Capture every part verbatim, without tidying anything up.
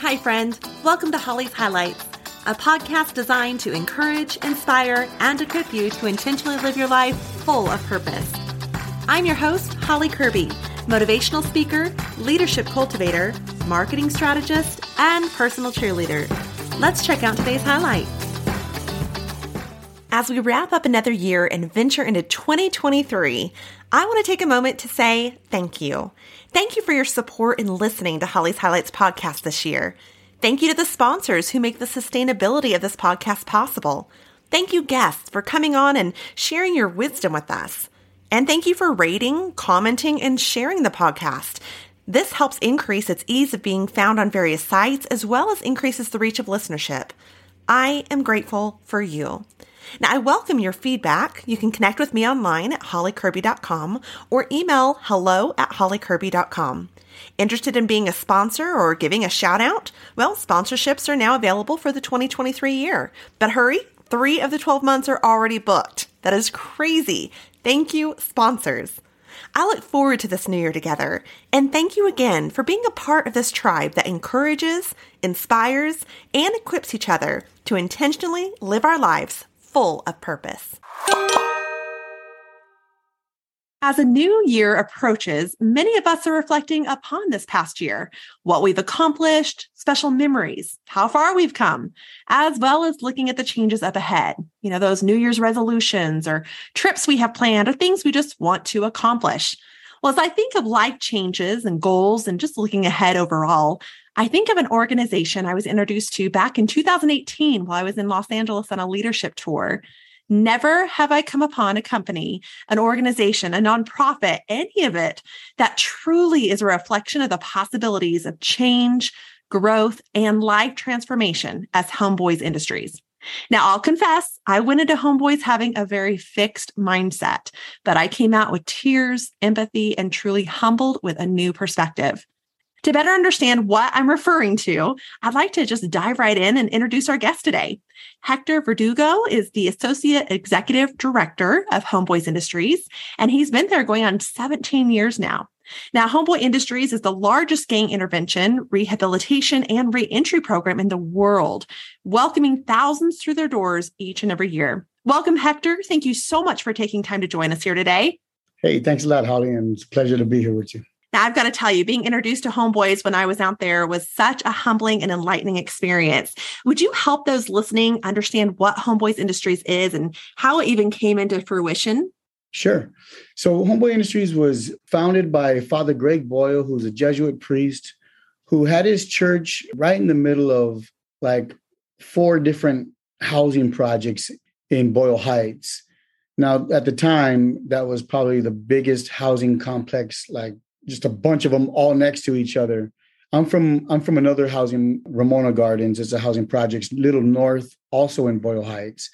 Hi, friend. Welcome to Holly's Highlights, a podcast designed to encourage, inspire, and equip you to intentionally live your life full of purpose. I'm your host, Holly Curby, motivational speaker, leadership cultivator, marketing strategist, and personal cheerleader. Let's check out today's highlight. As we wrap up another year and venture into twenty twenty-three, I want to take a moment to say thank you. Thank you for your support in listening to Holly's Highlights podcast this year. Thank you to the sponsors who make the sustainability of this podcast possible. Thank you, guests, for coming on and sharing your wisdom with us. And thank you for rating, commenting, and sharing the podcast. This helps increase its ease of being found on various sites, as well as increases the reach of listenership. I am grateful for you. Now, I welcome your feedback. You can connect with me online at holly curby dot com or email hello at holly curby dot com. Interested in being a sponsor or giving a shout out? Well, sponsorships are now available for the twenty twenty-three year. But hurry, three of the twelve months are already booked. That is crazy. Thank you, sponsors. I look forward to this new year together, and thank you again for being a part of this tribe that encourages, inspires, and equips each other to intentionally live our lives full of purpose. As a new year approaches, many of us are reflecting upon this past year, what we've accomplished, special memories, how far we've come, as well as looking at the changes up ahead. You know, those New Year's resolutions or trips we have planned or things we just want to accomplish. Well, as I think of life changes and goals and just looking ahead overall, I think of an organization I was introduced to back in two thousand eighteen while I was in Los Angeles on a leadership tour. Never have I come upon a company, an organization, a nonprofit, any of it that truly is a reflection of the possibilities of change, growth, and life transformation as Homeboy Industries. Now, I'll confess, I went into Homeboys having a very fixed mindset, but I came out with tears, empathy, and truly humbled with a new perspective. To better understand what I'm referring to, I'd like to just dive right in and introduce our guest today. Hector Verdugo is the Associate Executive Director of Homeboy Industries, and he's been there going on seventeen years now. Now, Homeboy Industries is the largest gang intervention, rehabilitation, and reentry program in the world, welcoming thousands through their doors each and every year. Welcome, Hector. Thank you so much for taking time to join us here today. Hey, thanks a lot, Holly, and it's a pleasure to be here with you. Now, I've got to tell you, being introduced to Homeboys when I was out there was such a humbling and enlightening experience. Would you help those listening understand what Homeboy Industries is and how it even came into fruition? Sure. So Homeboy Industries was founded by Father Greg Boyle, who's a Jesuit priest, who had his church right in the middle of like four different housing projects in Boyle Heights. Now, at the time, that was probably the biggest housing complex, like just a bunch of them all next to each other. I'm from I'm from another housing, Ramona Gardens. It's a housing project, little north, also in Boyle Heights.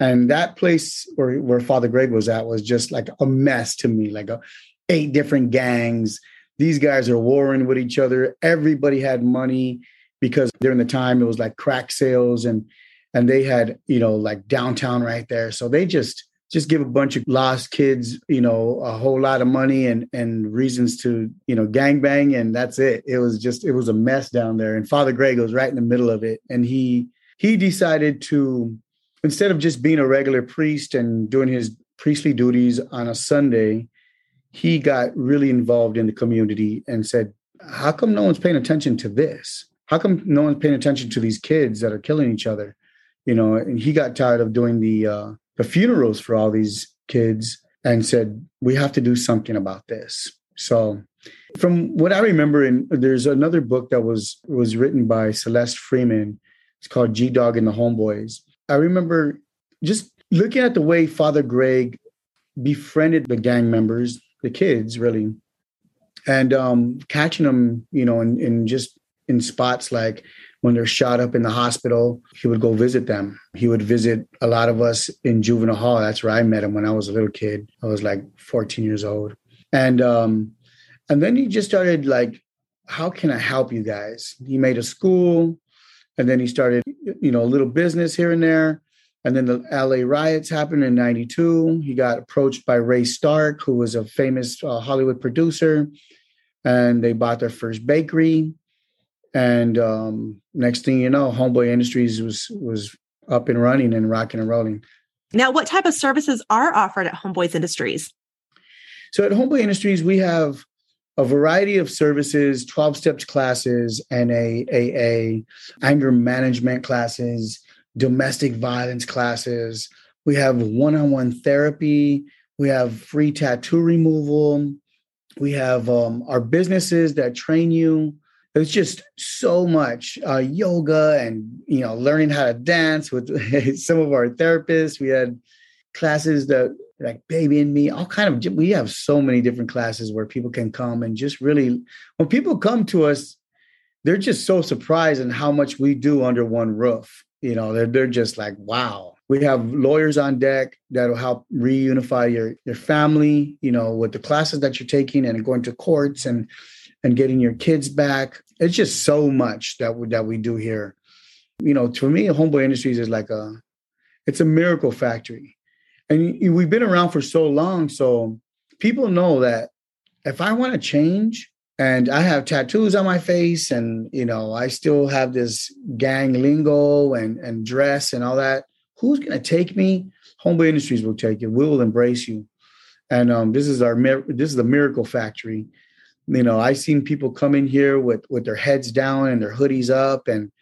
And that place where, where Father Greg was at was just like a mess to me, like a, eight different gangs. These guys are warring with each other. Everybody had money because during the time it was like crack sales and and they had, you know, like downtown right there. So they just just give a bunch of lost kids, you know, a whole lot of money and and reasons to, you know, gangbang. And that's it. It was just, it was a mess down there. And Father Greg was right in the middle of it. And he he decided to, instead of just being a regular priest and doing his priestly duties on a Sunday, he got really involved in the community and said, how come no one's paying attention to this? How come no one's paying attention to these kids that are killing each other? You know, and he got tired of doing the uh, the funerals for all these kids and said, we have to do something about this. So from what I remember, and there's another book that was was written by Celeste Freeman. It's called G-Dog and the Homeboys. I remember just looking at the way Father Greg befriended the gang members, the kids, really, and um, catching them, you know, in, in just in spots like when they're shot up in the hospital, he would go visit them. He would visit a lot of us in juvenile hall. That's where I met him when I was a little kid. I was like fourteen years old. And um, and then he just started like, how can I help you guys? He made a school. And then he started, you know, a little business here and there. And then the L A riots happened in ninety-two. He got approached by Ray Stark, who was a famous uh, Hollywood producer. And they bought their first bakery. And um, next thing you know, Homeboy Industries was was up and running and rocking and rolling. Now, what type of services are offered at Homeboy Industries? So at Homeboy Industries, we have a variety of services, twelve-step classes, N A A A, anger management classes, domestic violence classes. We have one-on-one therapy. We have free tattoo removal. We have um, our businesses that train you. There's just so much uh, yoga and, you know, learning how to dance with some of our therapists. We had classes that like Baby and Me, all kind of, we have so many different classes where people can come and just really, when people come to us, they're just so surprised in how much we do under one roof. You know, they're, they're just like, wow. We have lawyers on deck that'll help reunify your, your family, you know, with the classes that you're taking and going to courts and, and getting your kids back. It's just so much that we, that we do here. You know, to me, Homeboy Industries is like a, it's a miracle factory. And we've been around for so long. So people know that if I want to change, and I have tattoos on my face and, you know, I still have this gang lingo and, and dress and all that, who's going to take me? Homeboy Industries will take you. We will embrace you. And um, this is our, this is the miracle factory. You know, I've seen people come in here with, with their heads down and their hoodies up and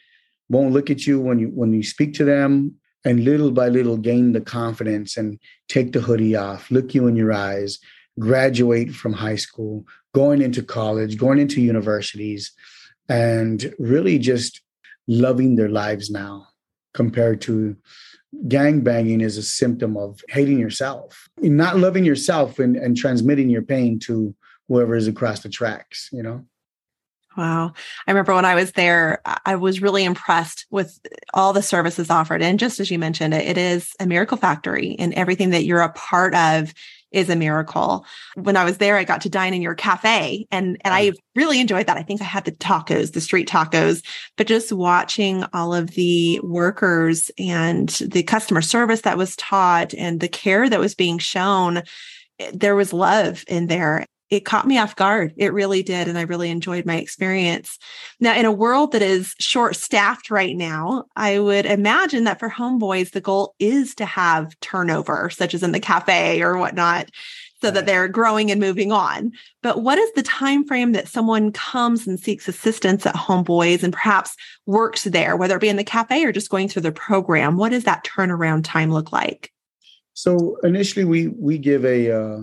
won't look at you when you, when you speak to them, and little by little gain the confidence and take the hoodie off, look you in your eyes, graduate from high school, going into college, going into universities, and really just loving their lives now compared to gangbanging is a symptom of hating yourself, not loving yourself and, and transmitting your pain to whoever is across the tracks, you know? Wow. I remember when I was there, I was really impressed with all the services offered. And just as you mentioned, it is a miracle factory, and everything that you're a part of is a miracle. When I was there, I got to dine in your cafe, and, and I really enjoyed that. I think I had the tacos, the street tacos, but just watching all of the workers and the customer service that was taught and the care that was being shown, there was love in there. It caught me off guard. It really did. And I really enjoyed my experience. Now, in a world that is short-staffed right now, I would imagine that for homeboys, the goal is to have turnover, such as in the cafe or whatnot, so right. that they're growing and moving on. But what is the time frame that someone comes and seeks assistance at Homeboys and perhaps works there, whether it be in the cafe or just going through the program? What does that turnaround time look like? So initially, we we give a... Uh...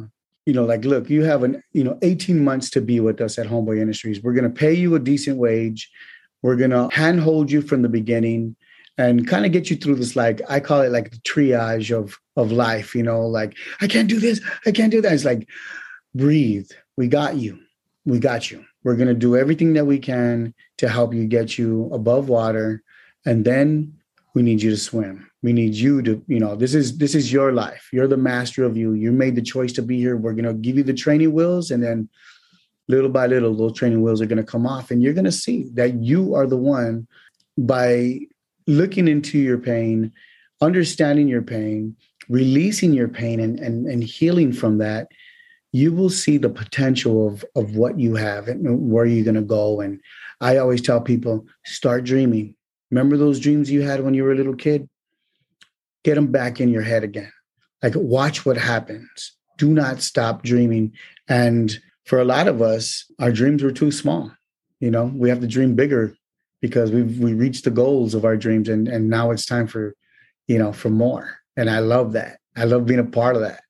You know, like, look, you have an, you know, eighteen months to be with us at Homeboy Industries. We're going to pay you a decent wage. We're going to handhold you from the beginning and kind of get you through this. Like, I call it like the triage of, of life, you know, like, I can't do this. I can't do that. It's like, breathe. We got you. We got you. We're going to do everything that we can to help you get you above water. And then we need you to swim. We need you to, you know, this is, this is your life. You're the master of you. You made the choice to be here. We're going to give you the training wheels. And then little by little, those training wheels are going to come off, and you're going to see that you are the one. By looking into your pain, understanding your pain, releasing your pain, and, and, and healing from that, you will see the potential of, of what you have and where you're going to go. And I always tell people, start dreaming. Remember those dreams you had when you were a little kid? Get them back in your head again. Like, watch what happens. Do not stop dreaming. And for a lot of us, our dreams were too small. You know, we have to dream bigger because we've we reached the goals of our dreams. And, and now it's time for, you know, for more. And I love that. I love being a part of that.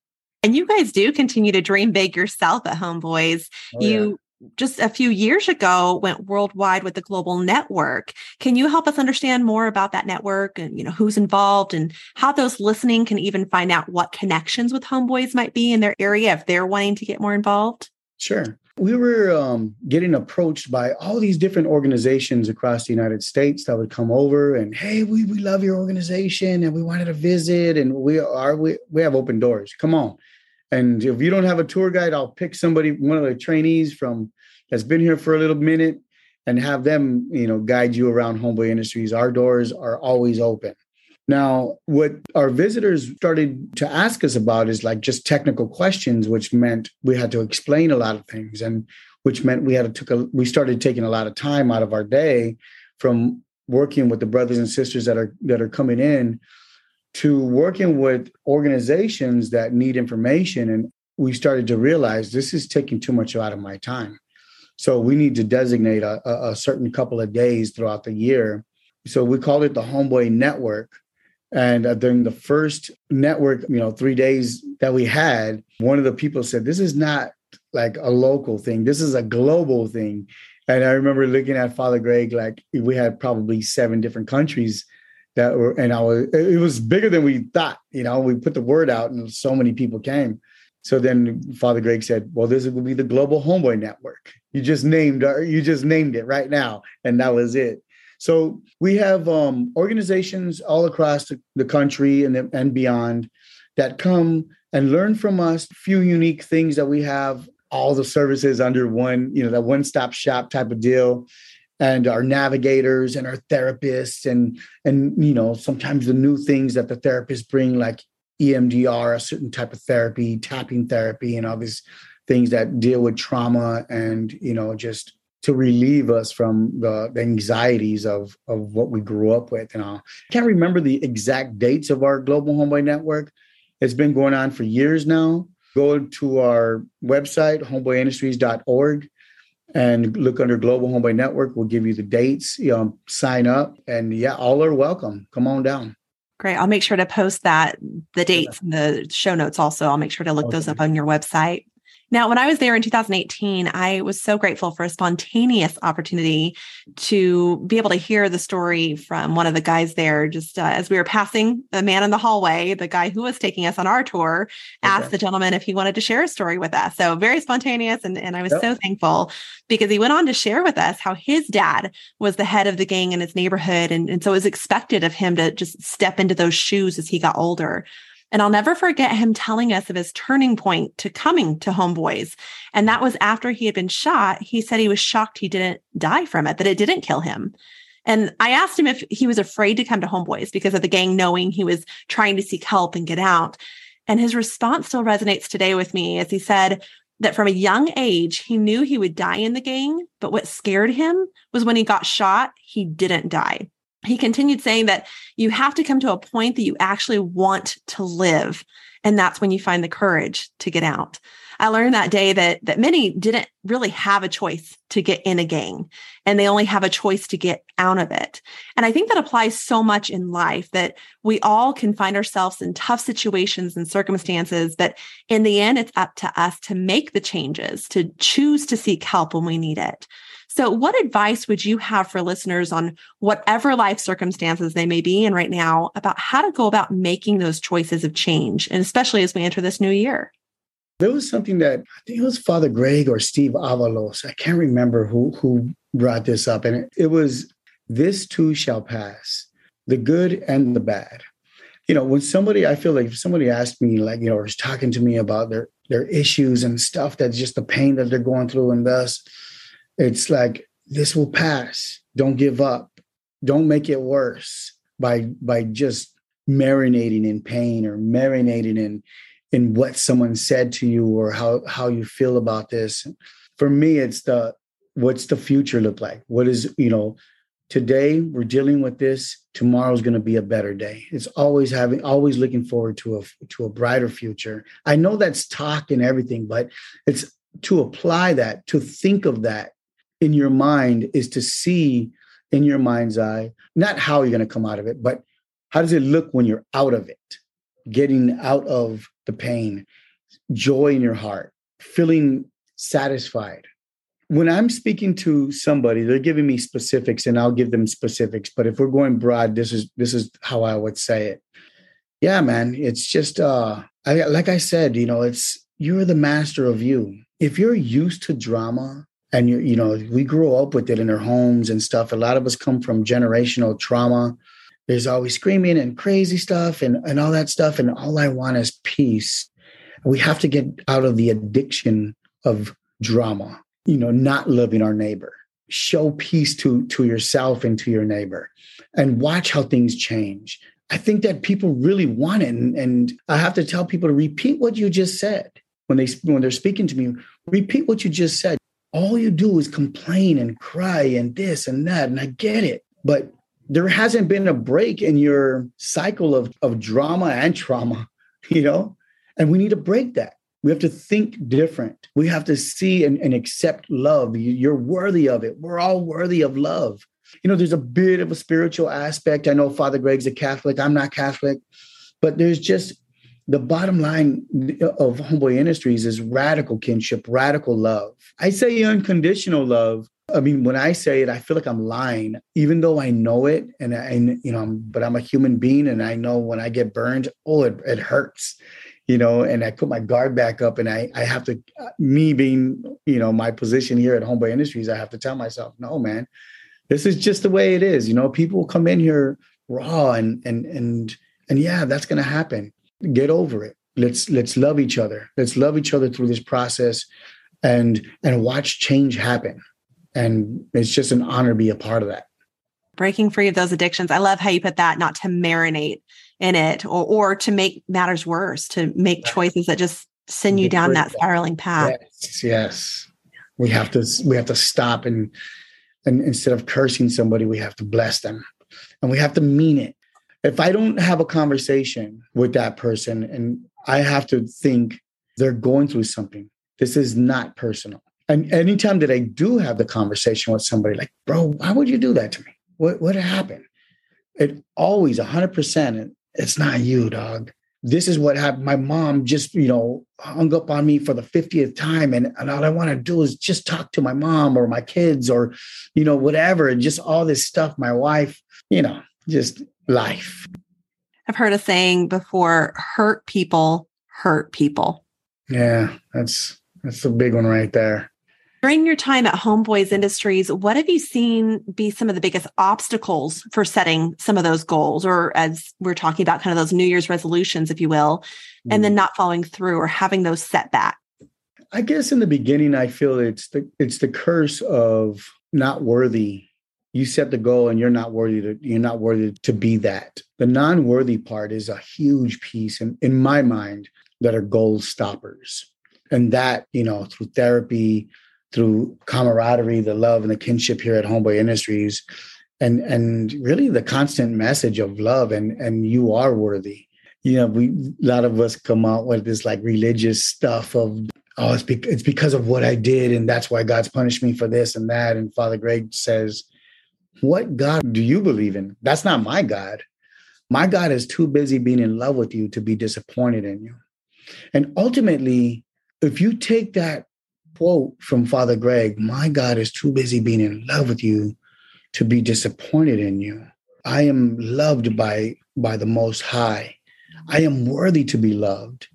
And you guys do continue to dream big yourself at Homeboys. Oh, yeah. You just a few years ago went worldwide with the Global Network. Can you help us understand more about that network and, you know, who's involved and how those listening can even find out what connections with Homeboys might be in their area if they're wanting to get more involved? Sure. We were um, getting approached by all these different organizations across the United States that would come over and, hey, we we love your organization and we wanted to visit, and we are we, we have open doors. Come on. And if you don't have a tour guide, I'll pick somebody, one of the trainees from that's been here for a little minute, and have them, you know, guide you around Homeboy Industries. Our doors are always open. Now, what our visitors started to ask us about is like just technical questions, which meant we had to explain a lot of things. And which meant we had took a, we started taking a lot of time out of our day from working with the brothers and sisters that are that are coming in to working with organizations that need information. And we started to realize this is taking too much out of my time. So we need to designate a, a certain couple of days throughout the year. So we called it the Homeboy Network. And during the first network, you know, three days that we had, one of the people said, this is not like a local thing. This is a global thing. And I remember looking at Father Greg, like we had probably seven different countries that were, and I was, it was bigger than we thought, you know, we put the word out and so many people came. So then Father Greg said, well, this will be the Global Homeboy Network. You just named you just named it right now. And that was it. So we have um, organizations all across the, the country and, the, and beyond that come and learn from us a few unique things that we have, all the services under one, you know, that one-stop shop type of deal, and our navigators and our therapists and, and you know, sometimes the new things that the therapists bring, like E M D R, a certain type of therapy, tapping therapy, and all these things that deal with trauma and, you know, just to relieve us from the, the anxieties of, of what we grew up with. And all. I can't remember the exact dates of our Global Homeboy Network. It's been going on for years now. Go to our website, homeboy industries dot org, and look under Global Homeboy Network. We'll give you the dates, you know, sign up. And yeah, all are welcome. Come on down. Great. I'll make sure to post that, the dates and the show notes also. I'll make sure to look okay. those up on your website. Now, when I was there in two thousand eighteen, I was so grateful for a spontaneous opportunity to be able to hear the story from one of the guys there. Just uh, as we were passing a man in the hallway, the guy who was taking us on our tour asked okay. the gentleman if he wanted to share a story with us. So very spontaneous. And, and I was yep. so thankful because he went on to share with us how his dad was the head of the gang in his neighborhood. And, and so it was expected of him to just step into those shoes as he got older. And I'll never forget him telling us of his turning point to coming to Homeboys. And that was after he had been shot. He said he was shocked he didn't die from it, that it didn't kill him. And I asked him if he was afraid to come to Homeboys because of the gang knowing he was trying to seek help and get out. And his response still resonates today with me as he said that from a young age, he knew he would die in the gang. But what scared him was when he got shot, he didn't die. He continued saying that you have to come to a point that you actually want to live. And that's when you find the courage to get out. I learned that day that that many didn't really have a choice to get in a gang, and they only have a choice to get out of it. And I think that applies so much in life, that we all can find ourselves in tough situations and circumstances, but in the end, it's up to us to make the changes, to choose to seek help when we need it. So what advice would you have for listeners on whatever life circumstances they may be in right now about how to go about making those choices of change, and especially as we enter this new year? There was something that I think it was Father Greg or Steve Avalos. I can't remember who, who brought this up. And it, it was, this too shall pass, the good and the bad. You know, when somebody, I feel like if somebody asked me, like, you know, or was talking to me about their, their issues and stuff, that's just the pain that they're going through. And thus, it's like, this will pass. Don't give up. Don't make it worse by by just marinating in pain or marinating in in what someone said to you or how, how you feel about this. For me, it's the, what's the future look like? What is, you know, today we're dealing with this. Tomorrow's going to be a better day. It's always having, always looking forward to a, to a brighter future. I know that's talk and everything, but it's to apply that, to think of that in your mind is to see in your mind's eye, not how you're going to come out of it, but how does it look when you're out of it? Getting out of the pain, joy in your heart, feeling satisfied. When I'm speaking to somebody, they're giving me specifics and I'll give them specifics. But if we're going broad, this is this is how I would say it. Yeah, man, it's just, uh, I, like I said, you know, it's, you're the master of you. If you're used to drama and, you you know, we grew up with it in our homes and stuff. A lot of us come from generational trauma. There's always screaming and crazy stuff and, and all that stuff. And all I want is peace. We have to get out of the addiction of drama, you know, not loving our neighbor. Show peace to, to yourself and to your neighbor and watch how things change. I think that people really want it. And, and I have to tell people to repeat what you just said when, they, when they're speaking to me. Repeat what you just said. all you do is complain and cry and this and that. And I get it. But there hasn't been a break in your cycle of, of drama and trauma, you know, and we need to break that. We have to think different. We have to see and, and accept love. You're worthy of it. We're all worthy of love. You know, there's a bit of a spiritual aspect. I know Father Greg's a Catholic. I'm not Catholic. But there's just the bottom line of Homeboy Industries is radical kinship, radical love. I say unconditional love. I mean, when I say it, I feel like I'm lying, even though I know it. And, I, and you know, I'm, but I'm a human being. And I know when I get burned, oh, it, it hurts. You know, and I put my guard back up and I I have to, me being, you know, my position here at Homeboy Industries, I have to tell myself, no, man, this is just the way it is. You know, people come in here raw and, and, and, and yeah, that's going to happen. Get over it. Let's, let's love each other. Let's love each other through this process and, and watch change happen. And it's just an honor to be a part of that. Breaking free of those addictions. I love how you put that, not to marinate in it or, or to make matters worse, to make choices that just send you down that spiraling path. Yes, yes. We have to, we have to stop and, and instead of cursing somebody, we have to bless them and we have to mean it. If I don't have a conversation with that person and I have to think they're going through something, this is not personal. And anytime that I do have the conversation with somebody like, bro, why would you do that to me? What what happened? It always one hundred percent. It's not you, dog. This is what happened. My mom just, you know, hung up on me for the fiftieth time. And, and all I want to do is just talk to my mom or my kids or, you know, whatever. And just all this stuff, my wife, you know, just life. I've heard a saying before, hurt people, hurt people. Yeah, that's, that's a big one right there. During your time at Homeboy Industries, what have you seen be some of the biggest obstacles for setting some of those goals, or as we're talking about kind of those New Year's resolutions, if you will, mm. and then not following through or having those setbacks? I guess in the beginning, I feel it's the, it's the curse of not worthy. You set the goal and you're not worthy to, you're not worthy to be that. The non-worthy part is a huge piece in, in my mind that are goal stoppers. And that, you know, through therapy, through camaraderie, the love and the kinship here at Homeboy Industries, and and really the constant message of love and and you are worthy. You know, we a lot of us come out with this like religious stuff of, oh, it's, be- it's because of what I did and that's why God's punished me for this and that. And Father Greg says, what God do you believe in? That's not my God. My God is too busy being in love with you to be disappointed in you. And ultimately, if you take that quote from Father Greg, my God is too busy being in love with you to be disappointed in you. I am loved by, by the Most High. I am worthy to be loved.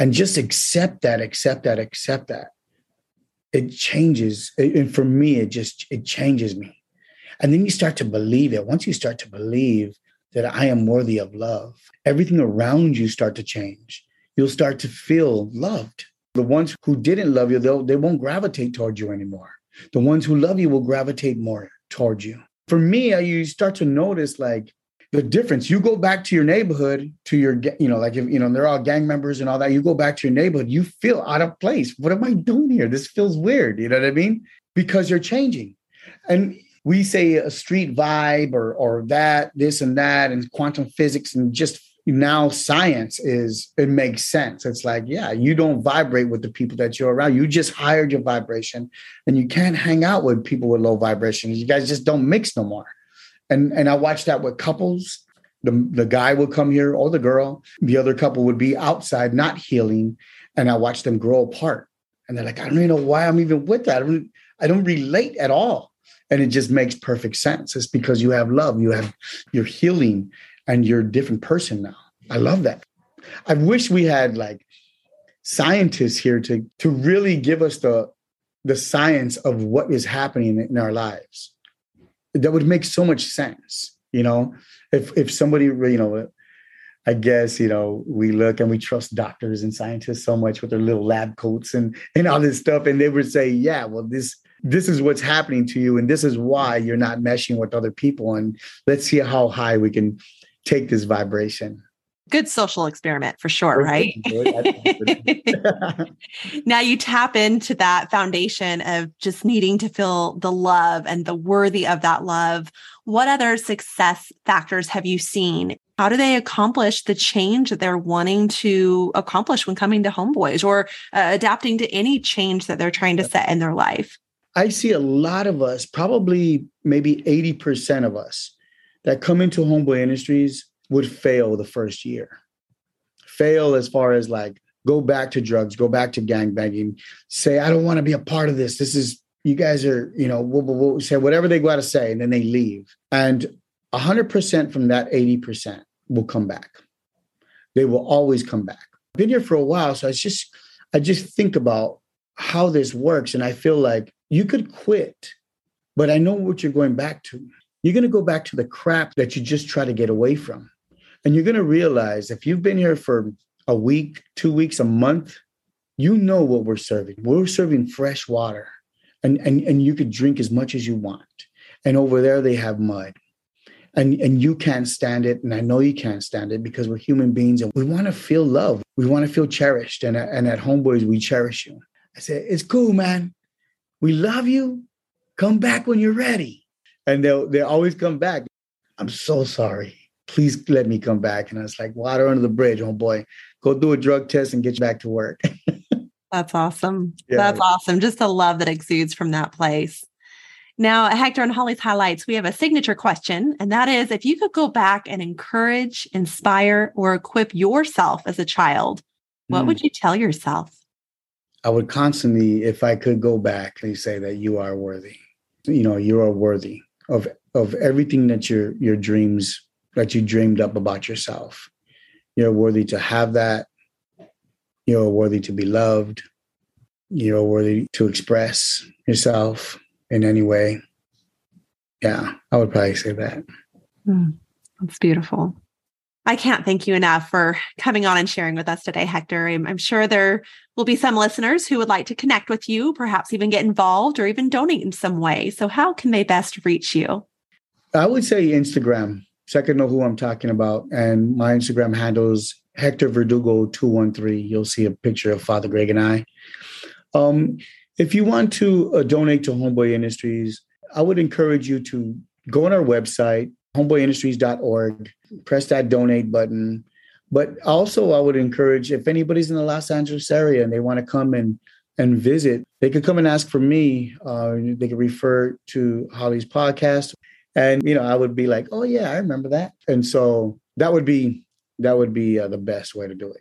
And just accept that, accept that, accept that. It changes. It, and for me, it just, it changes me. And then you start to believe it. Once you start to believe that I am worthy of love, everything around you start to change. You'll start to feel loved. The ones who didn't love you, they won't gravitate towards you anymore. The ones who love you will gravitate more towards you. For me, I, you start to notice like the difference. You go back to your neighborhood, to your, you know, like, if, you know, they're all gang members and all that. You go back to your neighborhood, you feel out of place. What am I doing here? This feels weird. You know what I mean? Because you're changing. And we say a street vibe or or that, this and that, and quantum physics and just now science is, it makes sense. It's like, yeah, you don't vibrate with the people that you're around. You just hired your vibration and you can't hang out with people with low vibrations. You guys just don't mix no more. And and I watched that with couples. The, the guy would come here or the girl. The other couple would be outside, not healing. And I watched them grow apart. And they're like, I don't even know why I'm even with that. I don't, I don't relate at all. And it just makes perfect sense. It's because you have love. You have, you're healing. And you're a different person now. I love that. I wish we had like scientists here to, to really give us the, the science of what is happening in our lives. That would make so much sense. You know, if, if somebody, you know, I guess, you know, we look and we trust doctors and scientists so much with their little lab coats and, and all this stuff. And they would say, yeah, well, this, this is what's happening to you. And this is why you're not meshing with other people. And let's see how high we can take this vibration. good social experiment for sure, right? Now you tap into that foundation of just needing to feel the love and the worthy of that love. What other success factors have you seen? How do they accomplish the change that they're wanting to accomplish when coming to Homeboys or uh, adapting to any change that they're trying to set in their life? I see a lot of us, probably maybe eighty percent of us that come into Homeboy Industries would fail the first year. Fail as far as like, go back to drugs, go back to gangbanging, say, I don't want to be a part of this. This is, you guys are, you know, we'll, we'll say whatever they got to say, and then they leave. And one hundred percent from that eighty percent will come back. They will always come back. I've been here for a while, so I just, I just think about how this works. And I feel like you could quit, but I know what you're going back to. You're going to go back to the crap that you just try to get away from. And you're going to realize if you've been here for a week, two weeks, a month, you know what we're serving. We're serving fresh water, and, and, and you could drink as much as you want. And over there, they have mud. And, and you can't stand it. And I know you can't stand it because we're human beings and we want to feel loved. We want to feel cherished. And, and at Homeboys, we cherish you. I said, it's cool, man. We love you. Come back when you're ready. And they'll, they'll always come back. I'm so sorry. Please let me come back. And I was like, water under the bridge, Homeboy. Go do a drug test and get back to work. That's awesome. Yeah. That's awesome. Just the love that exudes from that place. Now, Hector and Holly's Highlights, we have a signature question, and that is, if you could go back and encourage, inspire, or equip yourself as a child, what mm. would you tell yourself? I would constantly, if I could go back, and say that you are worthy. You know, you are worthy of of everything that your your dreams, that you dreamed up about yourself. You're worthy to have that. You're worthy to be loved. You're worthy to express yourself in any way. Yeah, I would probably say that. Mm, that's beautiful. I can't thank you enough for coming on and sharing with us today, Hector. I'm, I'm sure there will be some listeners who would like to connect with you, perhaps even get involved or even donate in some way. So how can they best reach you? I would say Instagram, so I can know who I'm talking about. And my Instagram handle is Hector Verdugo two one three. You'll see a picture of Father Greg and I. Um, if you want to uh, donate to Homeboy Industries, I would encourage you to go on our website, homeboy industries dot org, press that donate button. But also I would encourage, if anybody's in the Los Angeles area and they want to come and, and visit, they could come and ask for me. Uh, they could refer to Holly's podcast. And, you know, I would be like, oh, yeah, I remember that. And so that would be that would be uh, the best way to do it.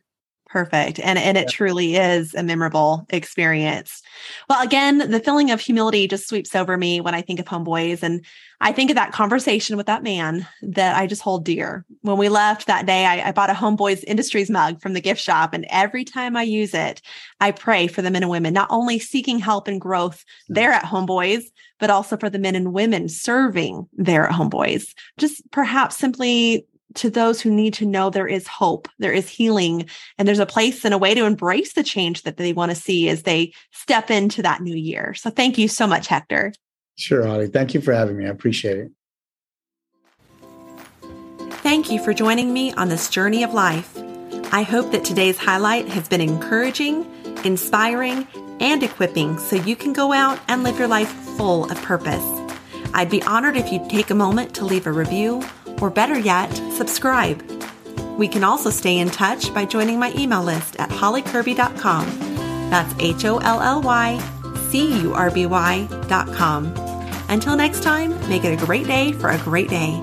Perfect. And, and it truly is a memorable experience. Well, again, the feeling of humility just sweeps over me when I think of Homeboys. And I think of that conversation with that man that I just hold dear. When we left that day, I, I bought a Homeboys Industries mug from the gift shop. And every time I use it, I pray for the men and women, not only seeking help and growth there at Homeboys, but also for the men and women serving there at Homeboys. Just perhaps simply to those who need to know there is hope, there is healing, and there's a place and a way to embrace the change that they want to see as they step into that new year. So thank you so much, Hector. Sure, Holly. Thank you for having me. I appreciate it. Thank you for joining me on this journey of life. I hope that today's highlight has been encouraging, inspiring, and equipping so you can go out and live your life full of purpose. I'd be honored if you'd take a moment to leave a review, or better yet, subscribe. We can also stay in touch by joining my email list at holly curby dot com. That's H O L L Y C U R B Y dot com. Until next time, make it a great day for a great day.